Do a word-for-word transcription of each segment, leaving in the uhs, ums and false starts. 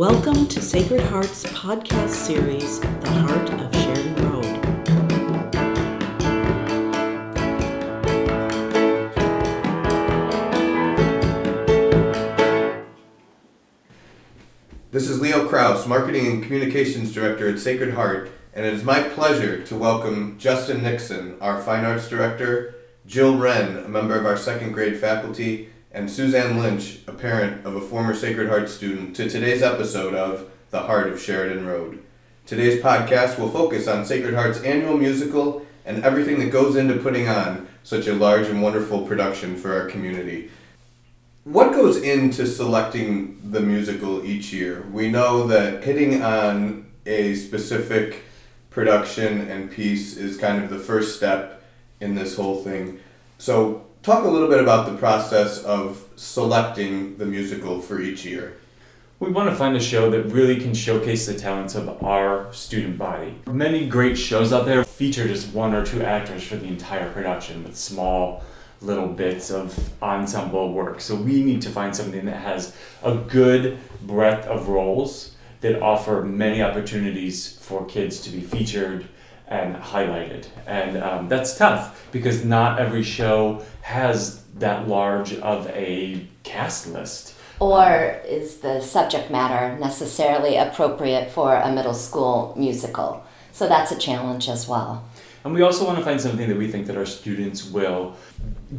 Welcome to Sacred Heart's podcast series, The Heart of Sheridan Road. This is Leo Kraus, Marketing and Communications Director at Sacred Heart, and it is my pleasure to welcome Justin Nixon, our Fine Arts Director, Jill Renn, a member of our second grade faculty, and Suzanne Lynch, a parent of a former Sacred Heart student, to today's episode of The Heart of Sheridan Road. Today's podcast will focus on Sacred Heart's annual musical and everything that goes into putting on such a large and wonderful production for our community. What goes into selecting the musical each year? We know that hitting on a specific production and piece is kind of the first step in this whole thing. So talk a little bit about the process of selecting the musical for each year. We want to find a show that really can showcase the talents of our student body. Many great shows out there feature just one or two actors for the entire production with small little bits of ensemble work. So we need to find something that has a good breadth of roles that offer many opportunities for kids to be featured and highlighted. And um, that's tough because not every show has that large of a cast list. Or is the subject matter necessarily appropriate for a middle school musical? So that's a challenge as well. And we also want to find something that we think that our students will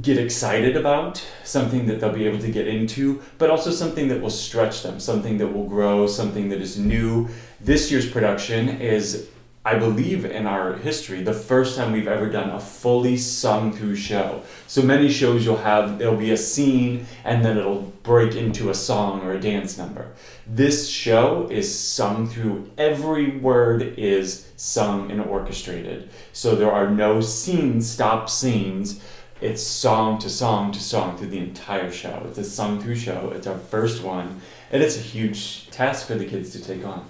get excited about, something that they'll be able to get into, but also something that will stretch them, something that will grow, something that is new. This year's production is, I believe, in our history, the first time we've ever done a fully sung through show. So many shows you'll have, there'll be a scene and then it'll break into a song or a dance number. This show is sung through. Every word is sung and orchestrated. So there are no scenes, stop scenes. It's song to song to song through the entire show. It's a sung through show. It's our first one. And it's a huge task for the kids to take on.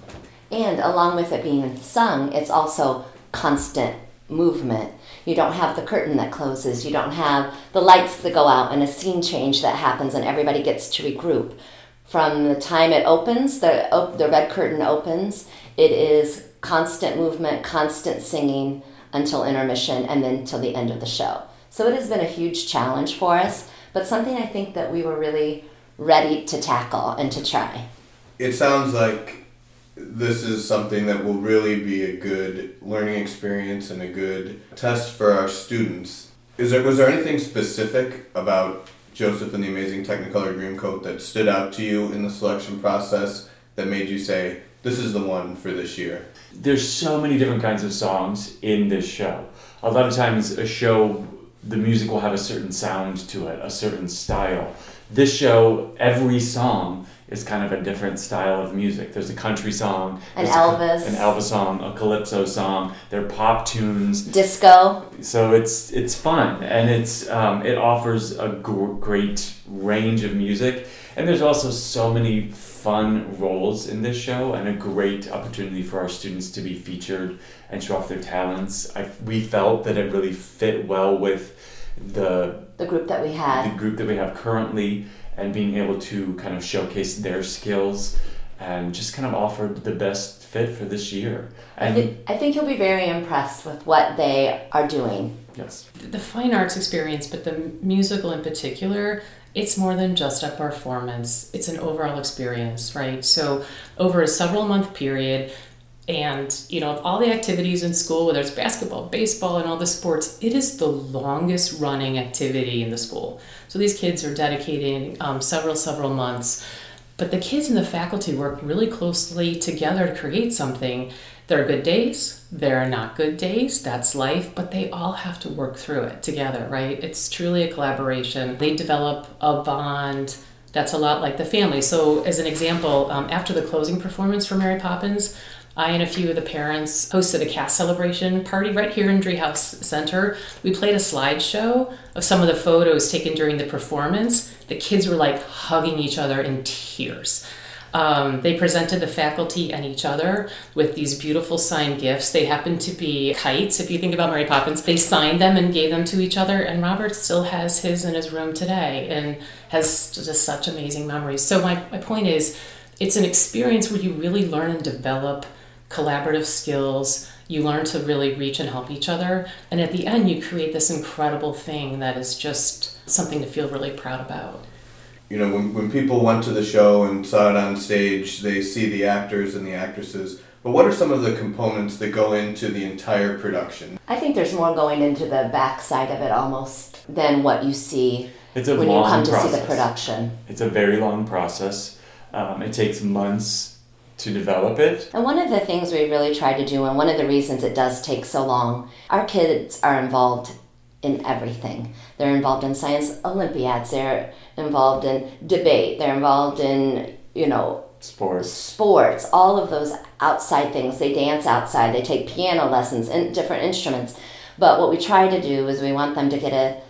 And along with it being sung, it's also constant movement. You don't have the curtain that closes. You don't have the lights that go out and a scene change that happens and everybody gets to regroup. From the time it opens, the, the red curtain opens, it is constant movement, constant singing until intermission and then till the end of the show. So it has been a huge challenge for us, but something I think that we were really ready to tackle and to try. It sounds like this is something that will really be a good learning experience and a good test for our students. Is there, was there anything specific about Joseph and the Amazing Technicolor Dreamcoat that stood out to you in the selection process that made you say, this is the one for this year? There's so many different kinds of songs in this show. A lot of times a show, the music will have a certain sound to it, a certain style. This show, every song is kind of a different style of music. There's a country song, an Elvis, an Elvis song, a calypso song. They're pop tunes, disco. So it's it's fun, and it's um, it offers a gr- great range of music. And there's also so many fun roles in this show, and a great opportunity for our students to be featured and show off their talents. I, we felt that it really fit well with the the group that we had, the group that we have currently. And being able to kind of showcase their skills and just kind of offer the best fit for this year. And I think, I think you'll be very impressed with what they are doing. Yes. The fine arts experience, but the musical in particular, it's more than just a performance. It's an overall experience, right? So over a several month period, and, you know, of all the activities in school, whether it's basketball, baseball, and all the sports, it is the longest running activity in the school. So these kids are dedicating um, several, several months. But the kids and the faculty work really closely together to create something. There are good days, there are not good days, that's life, but they all have to work through it together, right? It's truly a collaboration. They develop a bond that's a lot like the family. So as an example, um, after the closing performance for Mary Poppins, I and a few of the parents hosted a cast celebration party right here in Driehaus Center. We played a slideshow of some of the photos taken during the performance. The kids were like hugging each other in tears. Um, they presented the faculty and each other with these beautiful signed gifts. They happened to be kites. If you think about Mary Poppins, they signed them and gave them to each other. And Robert still has his in his room today and has just such amazing memories. So my, my point is, it's an experience where you really learn and develop collaborative skills. You learn to really reach and help each other. And at the end, you create this incredible thing that is just something to feel really proud about. You know, when, when people went to the show and saw it on stage, they see the actors and the actresses. But what are some of the components that go into the entire production? I think there's more going into the backside of it almost than what you see it's a when long you come to process. See the production. It's a very long process. Um, it takes months to develop it. And one of the things we really try to do, and one of the reasons it does take so long, our kids are involved in everything. They're involved in science Olympiads. They're involved in debate. They're involved in, you know, Sports. Sports, all of those outside things. They dance outside, they take piano lessons and different instruments. But what we try to do is we want them to get a,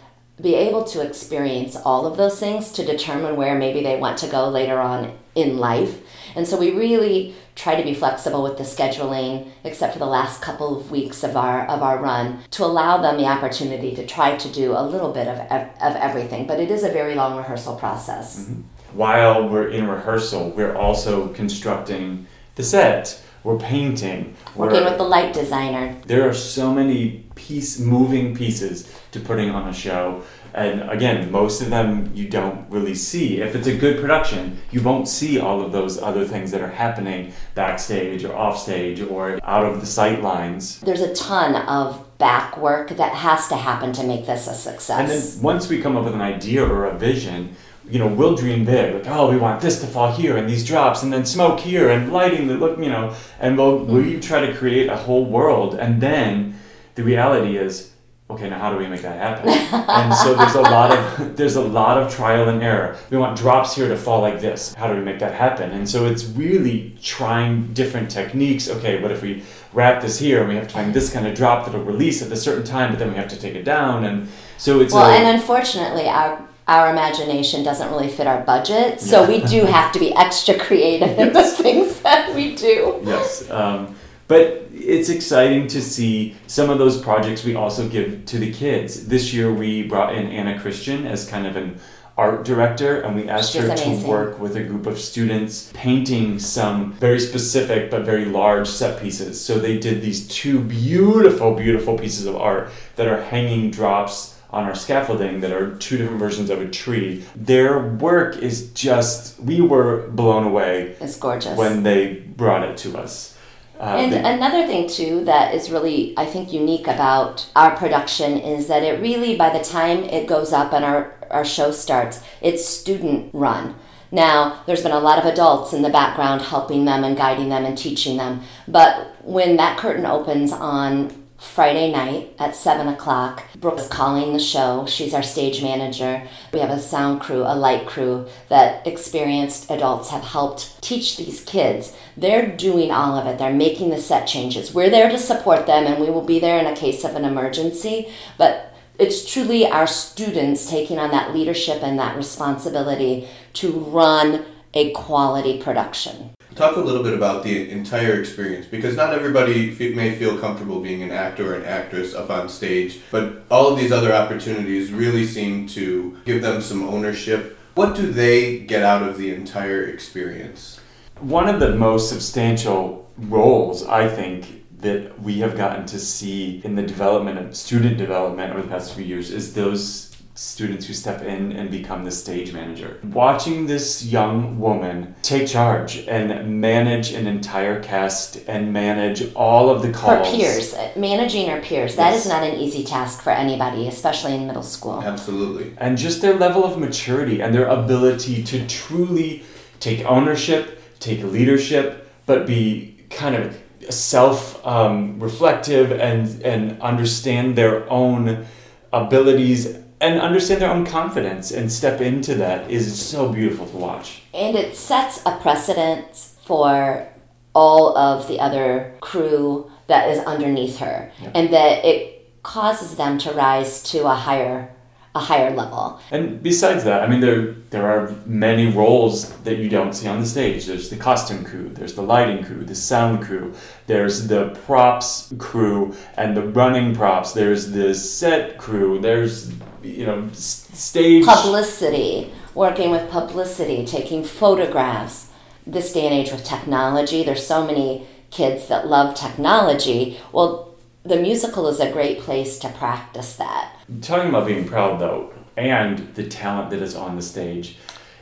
be able to experience all of those things to determine where maybe they want to go later on in life. And so we really try to be flexible with the scheduling, except for the last couple of weeks of our of our run, to allow them the opportunity to try to do a little bit of of everything. But it is a very long rehearsal process. Mm-hmm. While we're in rehearsal, we're also constructing the set. We're painting. Working we're, with the light designer. There are so many piece, moving pieces to putting on a show. And again, most of them you don't really see. If it's a good production, you won't see all of those other things that are happening backstage or offstage or out of the sight lines. There's a ton of back work that has to happen to make this a success. And then once we come up with an idea or a vision, you know, we'll dream big, like, oh, we want this to fall here, and these drops, and then smoke here, and lighting that look, you know, and we'll, we try to create a whole world, and then the reality is, okay, now how do we make that happen? And so there's a lot of there's a lot of trial and error. We want drops here to fall like this. How do we make that happen? And so it's really trying different techniques. Okay, what if we wrap this here, and we have to find this kind of drop that'll release at a certain time, but then we have to take it down, and so it's well, a, and unfortunately, our Our imagination doesn't really fit our budget, so yeah. We do have to be extra creative in the things that we do. Yes, um, but it's exciting to see some of those projects we also give to the kids. This year we brought in Anna Christian as kind of an art director, and we asked She's her amazing. to work with a group of students painting some very specific but very large set pieces. So they did these two beautiful, beautiful pieces of art that are hanging drops on our scaffolding that are two different versions of a tree. Their work is just, we were blown away. It's gorgeous. When they brought it to us. Uh, and they, another thing too that is really, I think, unique about our production is that it really, by the time it goes up and our, our show starts, it's student run. Now, there's been a lot of adults in the background helping them and guiding them and teaching them. But when that curtain opens on Friday night at seven o'clock, Brooke's calling the show. She's our stage manager. We have a sound crew, a light crew, that experienced adults have helped teach these kids. They're doing all of it. They're making the set changes. We're there to support them, and we will be there in a case of an emergency. But it's truly our students taking on that leadership and that responsibility to run a quality production. Talk a little bit about the entire experience, because not everybody f- may feel comfortable being an actor or an actress up on stage, but all of these other opportunities really seem to give them some ownership. What do they get out of the entire experience? One of the most substantial roles, I think, that we have gotten to see in the development of student development over the past few years is those students who step in and become the stage manager. Watching this young woman take charge and manage an entire cast and manage all of the calls. Her peers, managing her peers, yes. That is not an easy task for anybody, especially in middle school. Absolutely. And just their level of maturity and their ability to truly take ownership, take leadership, but be kind of self, um, reflective and, and understand their own abilities and understand their own confidence and step into that is so beautiful to watch. And it sets a precedent for all of the other crew that is underneath her. Yeah. And that it causes them to rise to a higher a higher level. And besides that, I mean, there there are many roles that you don't see on the stage. There's the costume crew, there's the lighting crew, the sound crew, there's the props crew and the running props, there's the set crew, there's, you know, stage... Publicity, working with publicity, taking photographs, this day and age with technology, there's so many kids that love technology. Well, the musical is a great place to practice that. Talking about being proud, though, and the talent that is on the stage,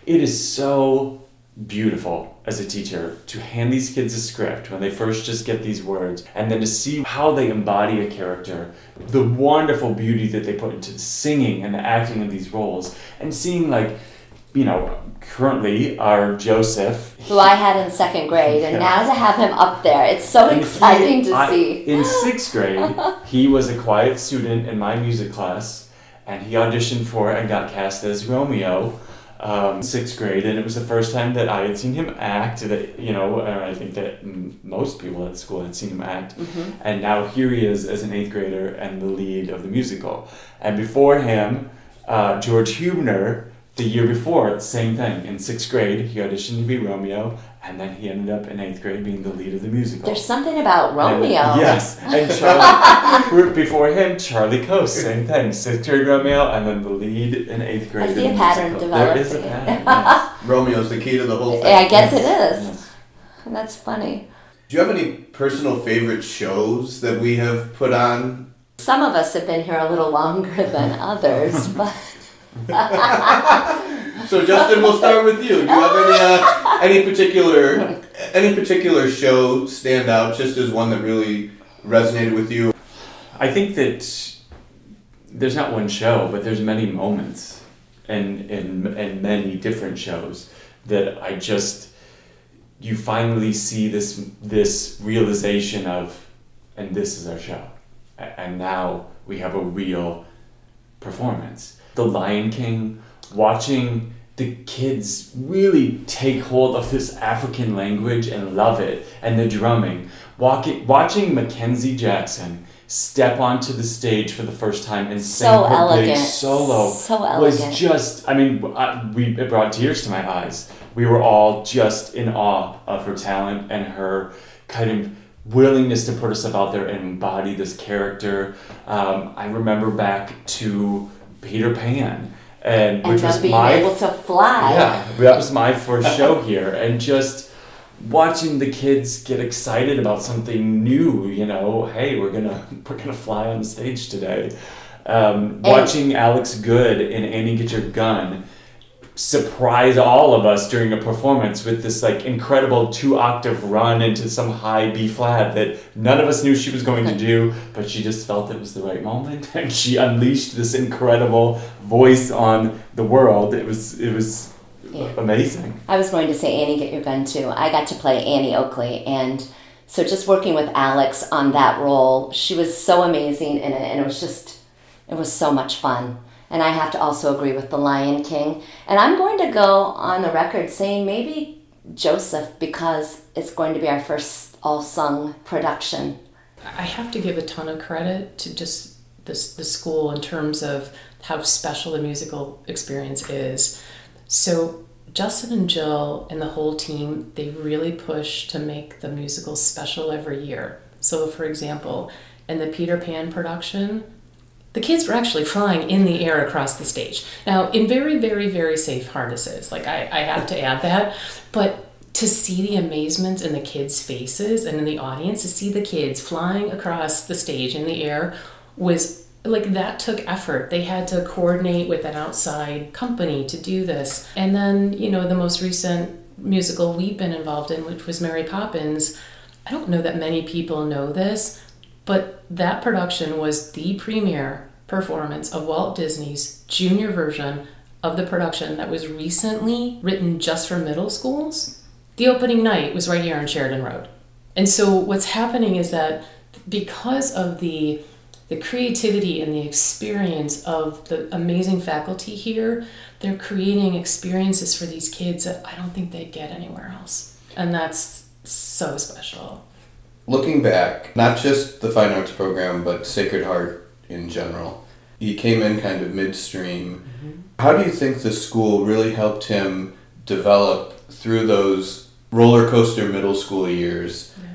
it is so beautiful as a teacher to hand these kids a script when they first just get these words, and then to see how they embody a character, the wonderful beauty that they put into the singing and the acting of these roles, and seeing, like, you know, currently our Joseph, who I had in second grade, and yeah. now to have him up there, it's so and exciting he, to I, see. In sixth grade, he was a quiet student in my music class, and he auditioned for and got cast as Romeo um, sixth grade, and it was the first time that I had seen him act, that, you know, and I think that m- most people at school had seen him act, mm-hmm. and now here he is as an eighth grader and the lead of the musical. And before him, uh, George Hubner, the year before, same thing. In sixth grade, he auditioned to be Romeo, and then he ended up in eighth grade being the lead of the musical. There's something about Romeo. And, yes, and Charlie, before him, Charlie Coast, same thing. Sixth grade Romeo, and then the lead in eighth grade. I see a pattern developing. There is a pattern. Yes. Romeo's the key to the whole thing. I guess it is. Yes. That's funny. Do you have any personal favorite shows that we have put on? Some of us have been here a little longer than others, but. So Justin, we'll start with you. Do you have any uh, any particular any particular show stand out just as one that really resonated with you? I think that there's not one show, but there's many moments and and and many different shows that I just you finally see this this realization of, and this is our show, and now we have a real performance. The Lion King, watching the kids really take hold of this African language and love it, and the drumming, walking, watching Mackenzie Jackson step onto the stage for the first time and sing so her elegant. Big solo so was elegant. Just, I mean, I, we, it brought tears to my eyes. We were all just in awe of her talent and her kind of willingness to put herself out there and embody this character. Um, I remember back to Peter Pan, and, and which was being my, able to fly. Yeah, that was my first show here, and just watching the kids get excited about something new. You know, hey, we're gonna we're gonna fly on stage today. Um, watching Alex Goode in Annie Get Your Gun surprise all of us during a performance with this like incredible two octave run into some high B flat that none of us knew she was going to do, but she just felt it was the right moment, and she unleashed this incredible voice on the world. It was it was yeah. amazing. I was going to say Annie Get Your Gun too. I got to play Annie Oakley, and so just working with Alex on that role, she was so amazing, and and it was just it was so much fun. And I have to also agree with The Lion King. And I'm going to go on the record saying maybe Joseph, because it's going to be our first all-sung production. I have to give a ton of credit to just this, the school in terms of how special the musical experience is. So Justin and Jill and the whole team, they really push to make the musical special every year. So, for example, in the Peter Pan production, the kids were actually flying in the air across the stage. Now, in very, very, very safe harnesses. Like, I, I have to add that. But to see the amazement in the kids' faces and in the audience, to see the kids flying across the stage in the air was, like, that took effort. They had to coordinate with an outside company to do this. And then, you know, the most recent musical we've been involved in, which was Mary Poppins, I don't know that many people know this, but that production was the premiere performance of Walt Disney's junior version of the production that was recently written just for middle schools. The opening night was right here on Sheridan Road. And so what's happening is that because of the, the creativity and the experience of the amazing faculty here, they're creating experiences for these kids that I don't think they'd get anywhere else. And that's so special. Looking back, not just the Fine Arts program, but Sacred Heart in general, he came in kind of midstream. Mm-hmm. How do you think the school really helped him develop through those roller coaster middle school years yeah.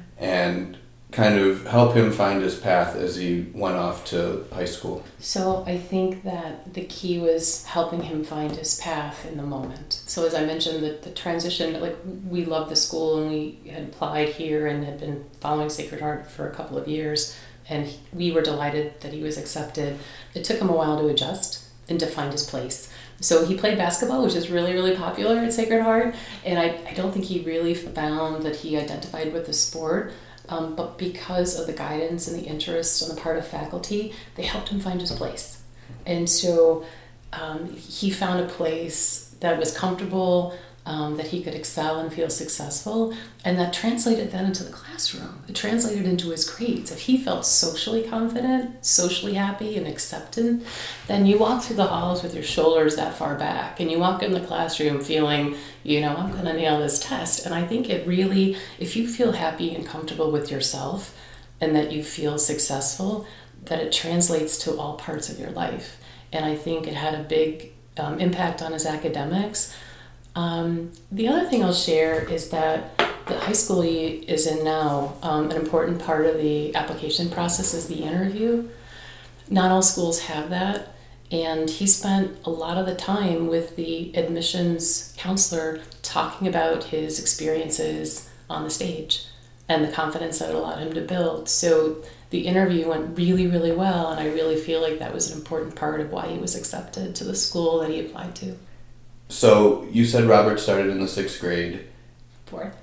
and kind of help him find his path as he went off to high school. So I think that the key was helping him find his path in the moment. So as I mentioned, the, the transition, like we loved the school and we had applied here and had been following Sacred Heart for a couple of years, and we were delighted that he was accepted. It took him a while to adjust and to find his place. So he played basketball, which is really, really popular at Sacred Heart, and I, I don't think he really found that he identified with the sport, um, but because of the guidance and the interest on the part of faculty, they helped him find his place. And so um, he found a place that was comfortable, um, that he could excel and feel successful, and that translated then into the classroom. It translated into his grades. If he felt socially confident, socially happy, and acceptant, then you walk through the halls with your shoulders that far back, and you walk in the classroom feeling, you know, I'm going to nail this test. And I think it really, if you feel happy and comfortable with yourself, and that you feel successful, that it translates to all parts of your life. And I think it had a big um, impact on his academics. Um, the other thing I'll share is that the high school he is in now, um, an important part of the application process is the interview. Not all schools have that, and he spent a lot of the time with the admissions counselor talking about his experiences on the stage and the confidence that it allowed him to build. So the interview went really, really well, and I really feel like that was an important part of why he was accepted to the school that he applied to. So you said Robert started in the sixth grade. Fourth.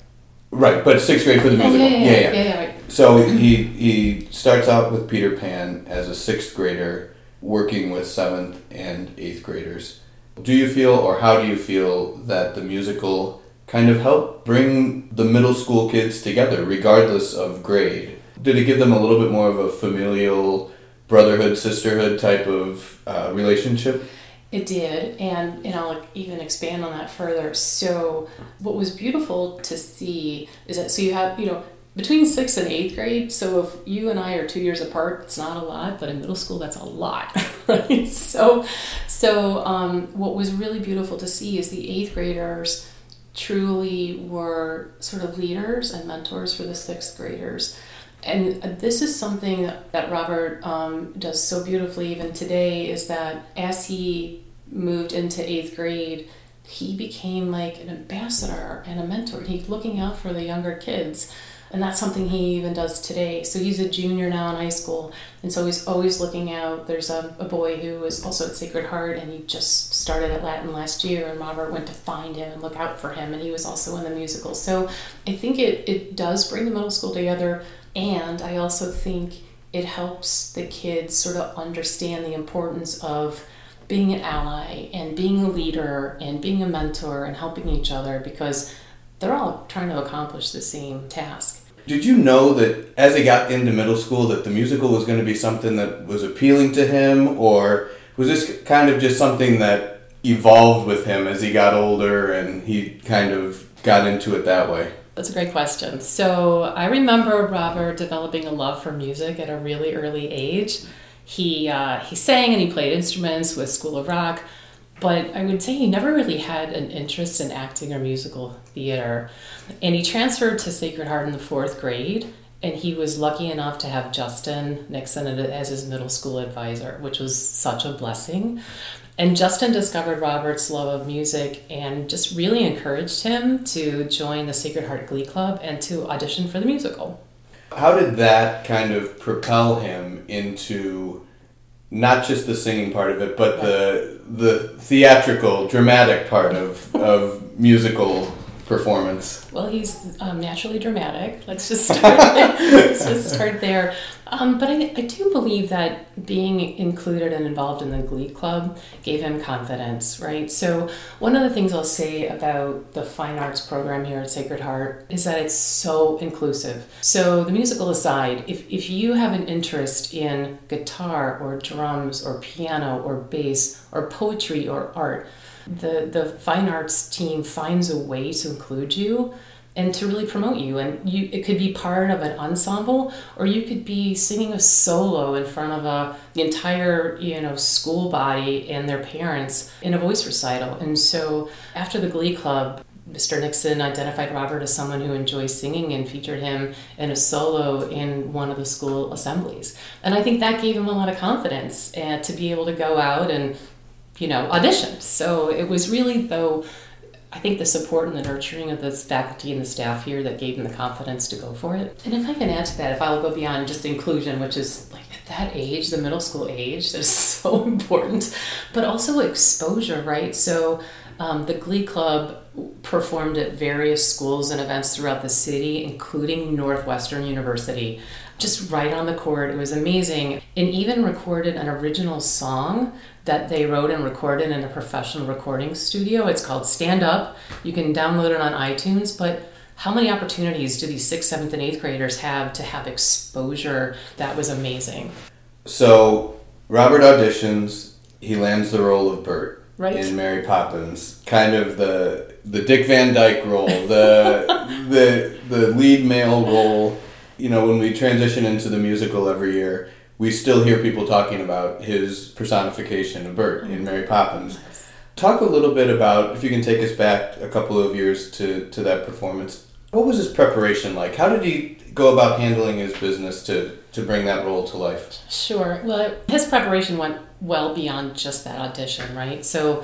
Right, but sixth grade for the musical. Yeah, yeah, yeah. yeah. yeah, yeah right. So he he starts out with Peter Pan as a sixth grader, working with seventh and eighth graders. Do you feel, or how do you feel, that the musical kind of helped bring the middle school kids together, regardless of grade? Did it give them a little bit more of a familial brotherhood, sisterhood type of uh, relationship? It did, and, and I'll even expand on that further. So what was beautiful to see is that, so you have, you know, between sixth and eighth grade, so if you and I are two years apart, it's not a lot, but in middle school, that's a lot, right? So, so um, what was really beautiful to see is the eighth graders truly were sort of leaders and mentors for the sixth graders. And this is something that Robert um, does so beautifully even today, is that as he moved into eighth grade, he became like an ambassador and a mentor. He's looking out for the younger kids, and that's something he even does today. So he's a junior now in high school, and so he's always looking out. There's a, a boy who was also at Sacred Heart, and he just started at Latin last year, and Robert went to find him and look out for him, and he was also in the musical. So I think it, it does bring the middle school together. And I also think it helps the kids sort of understand the importance of being an ally and being a leader and being a mentor and helping each other, because they're all trying to accomplish the same task. Did you know that as he got into middle school that the musical was going to be something that was appealing to him, or was this kind of just something that evolved with him as he got older and he kind of got into it that way? That's a great question. So I remember Robert developing a love for music at a really early age. He uh, he sang and he played instruments with School of Rock, but I would say he never really had an interest in acting or musical theater. And he transferred to Sacred Heart in the fourth grade, and he was lucky enough to have Justin Nixon as his middle school advisor, which was such a blessing. And Justin discovered Robert's love of music and just really encouraged him to join the Sacred Heart Glee Club and to audition for the musical. How did that kind of propel him into not just the singing part of it, but yeah. the the theatrical, dramatic part of, of musical performance? Well, he's um, naturally dramatic. Let's just start there. Let's just start there. Um, but I, I do believe that being included and involved in the Glee Club gave him confidence, right? So one of the things I'll say about the fine arts program here at Sacred Heart is that it's so inclusive. So the musical aside, if, if you have an interest in guitar or drums or piano or bass or poetry or art, the, the fine arts team finds a way to include you and to really promote you. And you, it could be part of an ensemble, or you could be singing a solo in front of a, the entire, you know, school body and their parents in a voice recital. And so after the Glee Club, Mister Nixon identified Robert as someone who enjoys singing and featured him in a solo in one of the school assemblies. And I think that gave him a lot of confidence uh, to be able to go out and, you know, audition. So it was really, though, I think the support and the nurturing of the faculty and the staff here that gave him the confidence to go for it. And if I can add to that, if I'll go beyond just inclusion, which is like at that age, the middle school age, that's so important, but also exposure, right? So um, the Glee Club performed at various schools and events throughout the city, including Northwestern University, just right on the court. It was amazing. And even recorded an original song that they wrote and recorded in a professional recording studio. It's called Stand Up. You can download it on iTunes, but how many opportunities do these sixth, seventh, and eighth graders have to have exposure? That was amazing. So Robert auditions. He lands the role of Bert, right, in Mary Poppins. Kind of the the Dick Van Dyke role, the the the lead male role. You know, when we transition into the musical every year, we still hear people talking about his personification of Bert in Mary Poppins. Talk a little bit about, if you can take us back a couple of years to, to that performance, what was his preparation like? How did he go about handling his business to, to bring that role to life? Sure. Well, his preparation went well beyond just that audition, right? So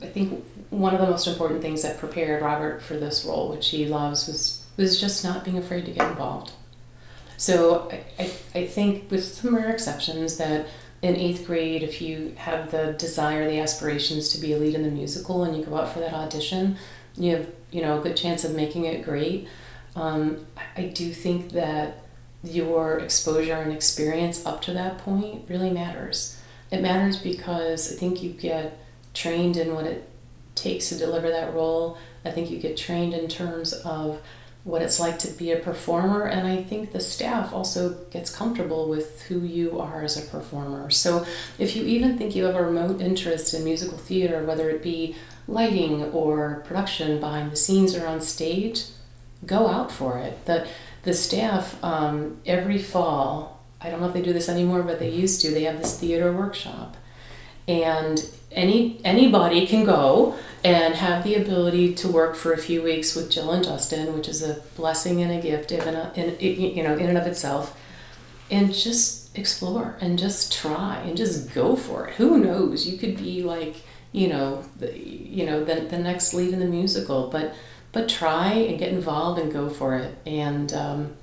I think one of the most important things that prepared Robert for this role, which he loves, was, was just not being afraid to get involved. So I, I think, with some rare exceptions, that in eighth grade, if you have the desire, the aspirations to be a lead in the musical and you go out for that audition, you have, you know, a good chance of making it great. Um, I do think that your exposure and experience up to that point really matters. It matters because I think you get trained in what it takes to deliver that role. I think you get trained in terms of what it's like to be a performer, and I think the staff also gets comfortable with who you are as a performer. So if you even think you have a remote interest in musical theater, whether it be lighting or production behind the scenes or on stage, go out for it. The, the staff, um, every fall, I don't know if they do this anymore, but they used to, they have this theater workshop. And any anybody can go and have the ability to work for a few weeks with Jill and Justin, which is a blessing and a gift in and, you know, in and of itself, and just explore and just try and just go for it. Who knows? You could be like, you know, the, you know, the, the next lead in the musical, but but try and get involved and go for it. And um,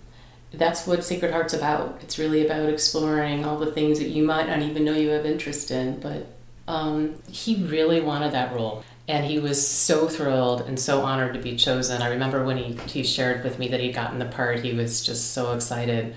that's what Sacred Heart's about. It's really about exploring all the things that you might not even know you have interest in, but um, he really wanted that role. And he was so thrilled and so honored to be chosen. I remember when he, he shared with me that he'd gotten the part, he was just so excited.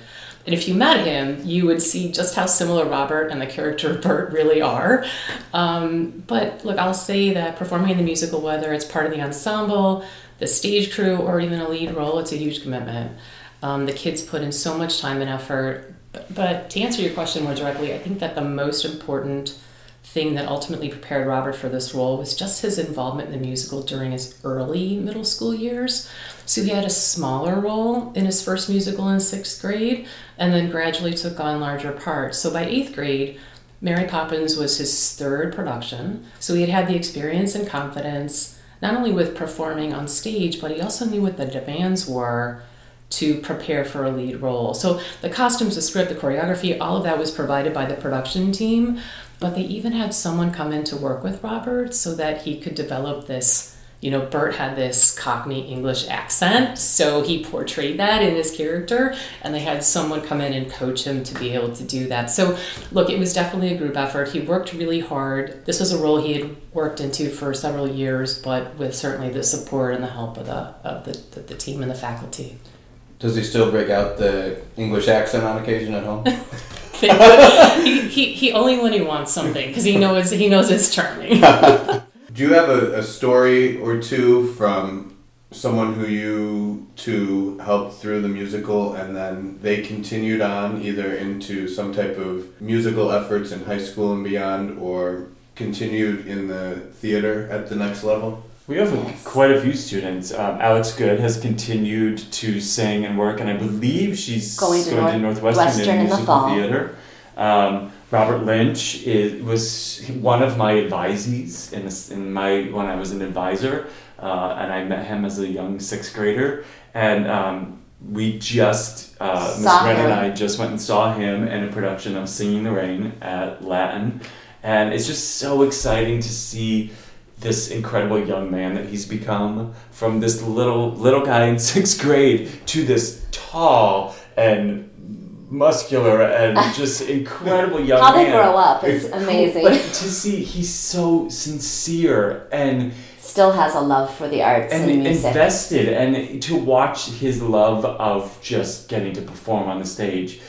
And if you met him, you would see just how similar Robert and the character Bert really are. Um, but look, I'll say that performing in the musical, whether it's part of the ensemble, the stage crew, or even a lead role, it's a huge commitment. Um, the kids put in so much time and effort. But, but to answer your question more directly, I think that the most important thing that ultimately prepared Robert for this role was just his involvement in the musical during his early middle school years. So he had a smaller role in his first musical in sixth grade and then gradually took on larger parts. So by eighth grade, Mary Poppins was his third production. So he had had the experience and confidence, not only with performing on stage, but he also knew what the demands were to prepare for a lead role. So the costumes, the script, the choreography, all of that was provided by the production team, but they even had someone come in to work with Robert so that he could develop this, you know, Bert had this Cockney English accent, so he portrayed that in his character, and they had someone come in and coach him to be able to do that. So look, it was definitely a group effort. He worked really hard. This was a role he had worked into for several years, but with certainly the support and the help of the, of the, the team and the faculty. Does he still break out the English accent on occasion at home? he, he he only when he wants something, because he knows he knows it's charming. Do you have a, a story or two from someone who you two helped through the musical, and then they continued on either into some type of musical efforts in high school and beyond, or continued in the theater at the next level? We have yes. quite a few students. Um, Alex Goode has continued to sing and work, and I believe she's going to, going North- to Northwestern in the fall. Theater. Um, Robert Lynch is, was one of my advisees in, this, in my when I was an advisor. uh, and I met him as a young sixth grader, and um, we just, uh, Miss Wren and I just went and saw him in a production of Singing in the Rain at Latin, and it's just so exciting to see this incredible young man that he's become, from this little little guy in sixth grade to this tall and muscular and just incredible young man. How they man. grow up is amazing. But to see, he's so sincere and still has a love for the arts and, and music. Invested, and to watch his love of just getting to perform on the stage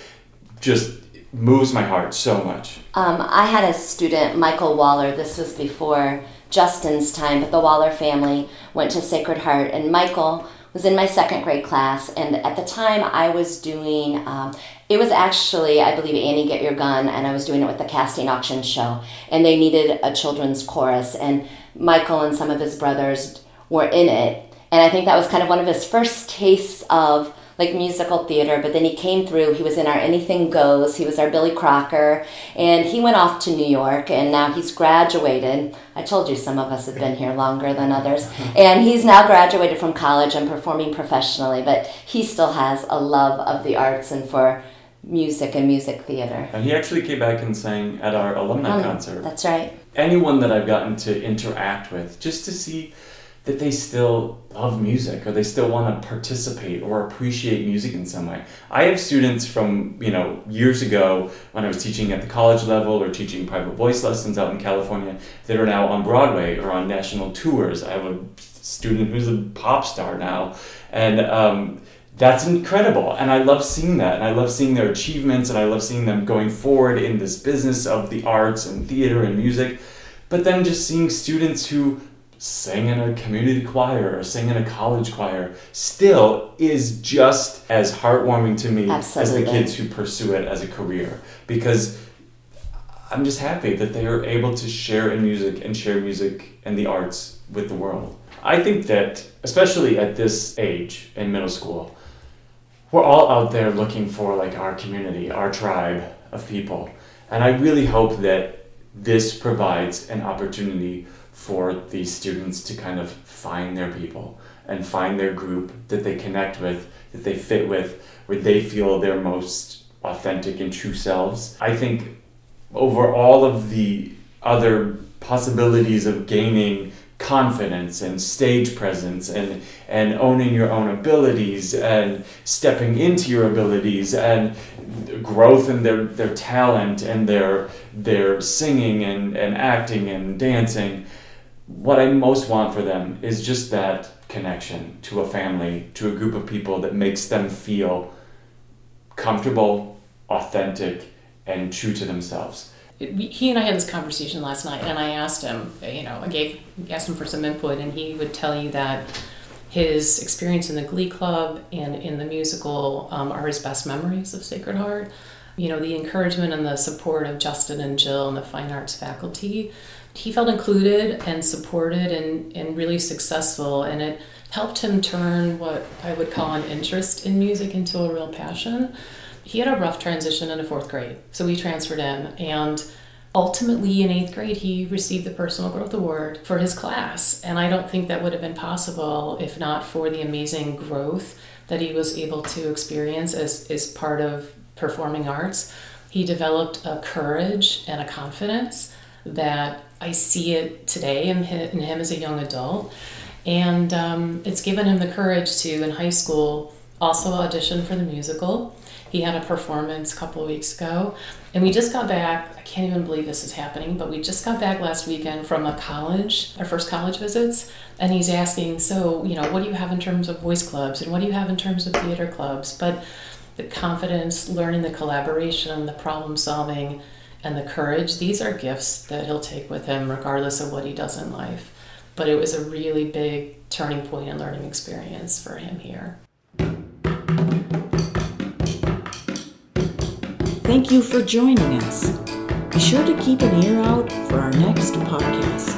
just moves my heart so much. Um, I had a student, Michael Waller, this was before Justin's time, but the Waller family went to Sacred Heart, and Michael was in my second grade class, and at the time I was doing, um, it was actually, I believe, Annie Get Your Gun, and I was doing it with the casting auction show, and they needed a children's chorus, and Michael and some of his brothers were in it, and I think that was kind of one of his first tastes of like musical theater. But then he came through, he was in our Anything Goes, he was our Billy Crocker, and he went off to New York, and now he's graduated. I told you some of us have been here longer than others. And he's now graduated from college and performing professionally, but he still has a love of the arts and for music and music theater. And he actually came back and sang at our alumni um, concert. That's right. Anyone that I've gotten to interact with, just to see that they still love music, or they still want to participate or appreciate music in some way. I have students from, you know, years ago when I was teaching at the college level or teaching private voice lessons out in California that are now on Broadway or on national tours. I have a student who's a pop star now, and um, that's incredible. And I love seeing that, and I love seeing their achievements, and I love seeing them going forward in this business of the arts and theater and music. But then just seeing students who sing in a community choir or sing in a college choir still is just as heartwarming to me Absolutely. as the kids who pursue it as a career, because I'm just happy that they are able to share in music and share music and the arts with the world. I think that, especially at this age in middle school, we're all out there looking for like our community, our tribe of people. And I really hope that this provides an opportunity for these students to kind of find their people and find their group that they connect with, that they fit with, where they feel their most authentic and true selves. I think over all of the other possibilities of gaining confidence and stage presence and, and owning your own abilities and stepping into your abilities and growth in their, their talent and their, their singing and, and acting and dancing, what I most want for them is just that connection to a family, to a group of people that makes them feel comfortable, authentic, and true to themselves. He and I had this conversation last night, and I asked him, you know, I gave asked him for some input, and he would tell you that his experience in the Glee Club and in the musical um, are his best memories of Sacred Heart. You know, the encouragement and the support of Justin and Jill and the fine arts faculty. He felt included and supported and, and really successful, and it helped him turn what I would call an interest in music into a real passion. He had a rough transition into fourth grade, so we transferred in, and ultimately in eighth grade he received the Personal Growth Award for his class, and I don't think that would have been possible if not for the amazing growth that he was able to experience as, as part of performing arts. He developed a courage and a confidence that I see it today in him, in him as a young adult, and um, it's given him the courage to, in high school, also audition for the musical. He had a performance a couple of weeks ago, and we just got back, I can't even believe this is happening, but we just got back last weekend from a college, our first college visits, and he's asking, so, you know, what do you have in terms of voice clubs, and what do you have in terms of theater clubs? But the confidence, learning, the collaboration, the problem solving, and the courage, these are gifts that he'll take with him regardless of what he does in life. But it was a really big turning point and learning experience for him here. Thank you for joining us. Be sure to keep an ear out for our next podcast.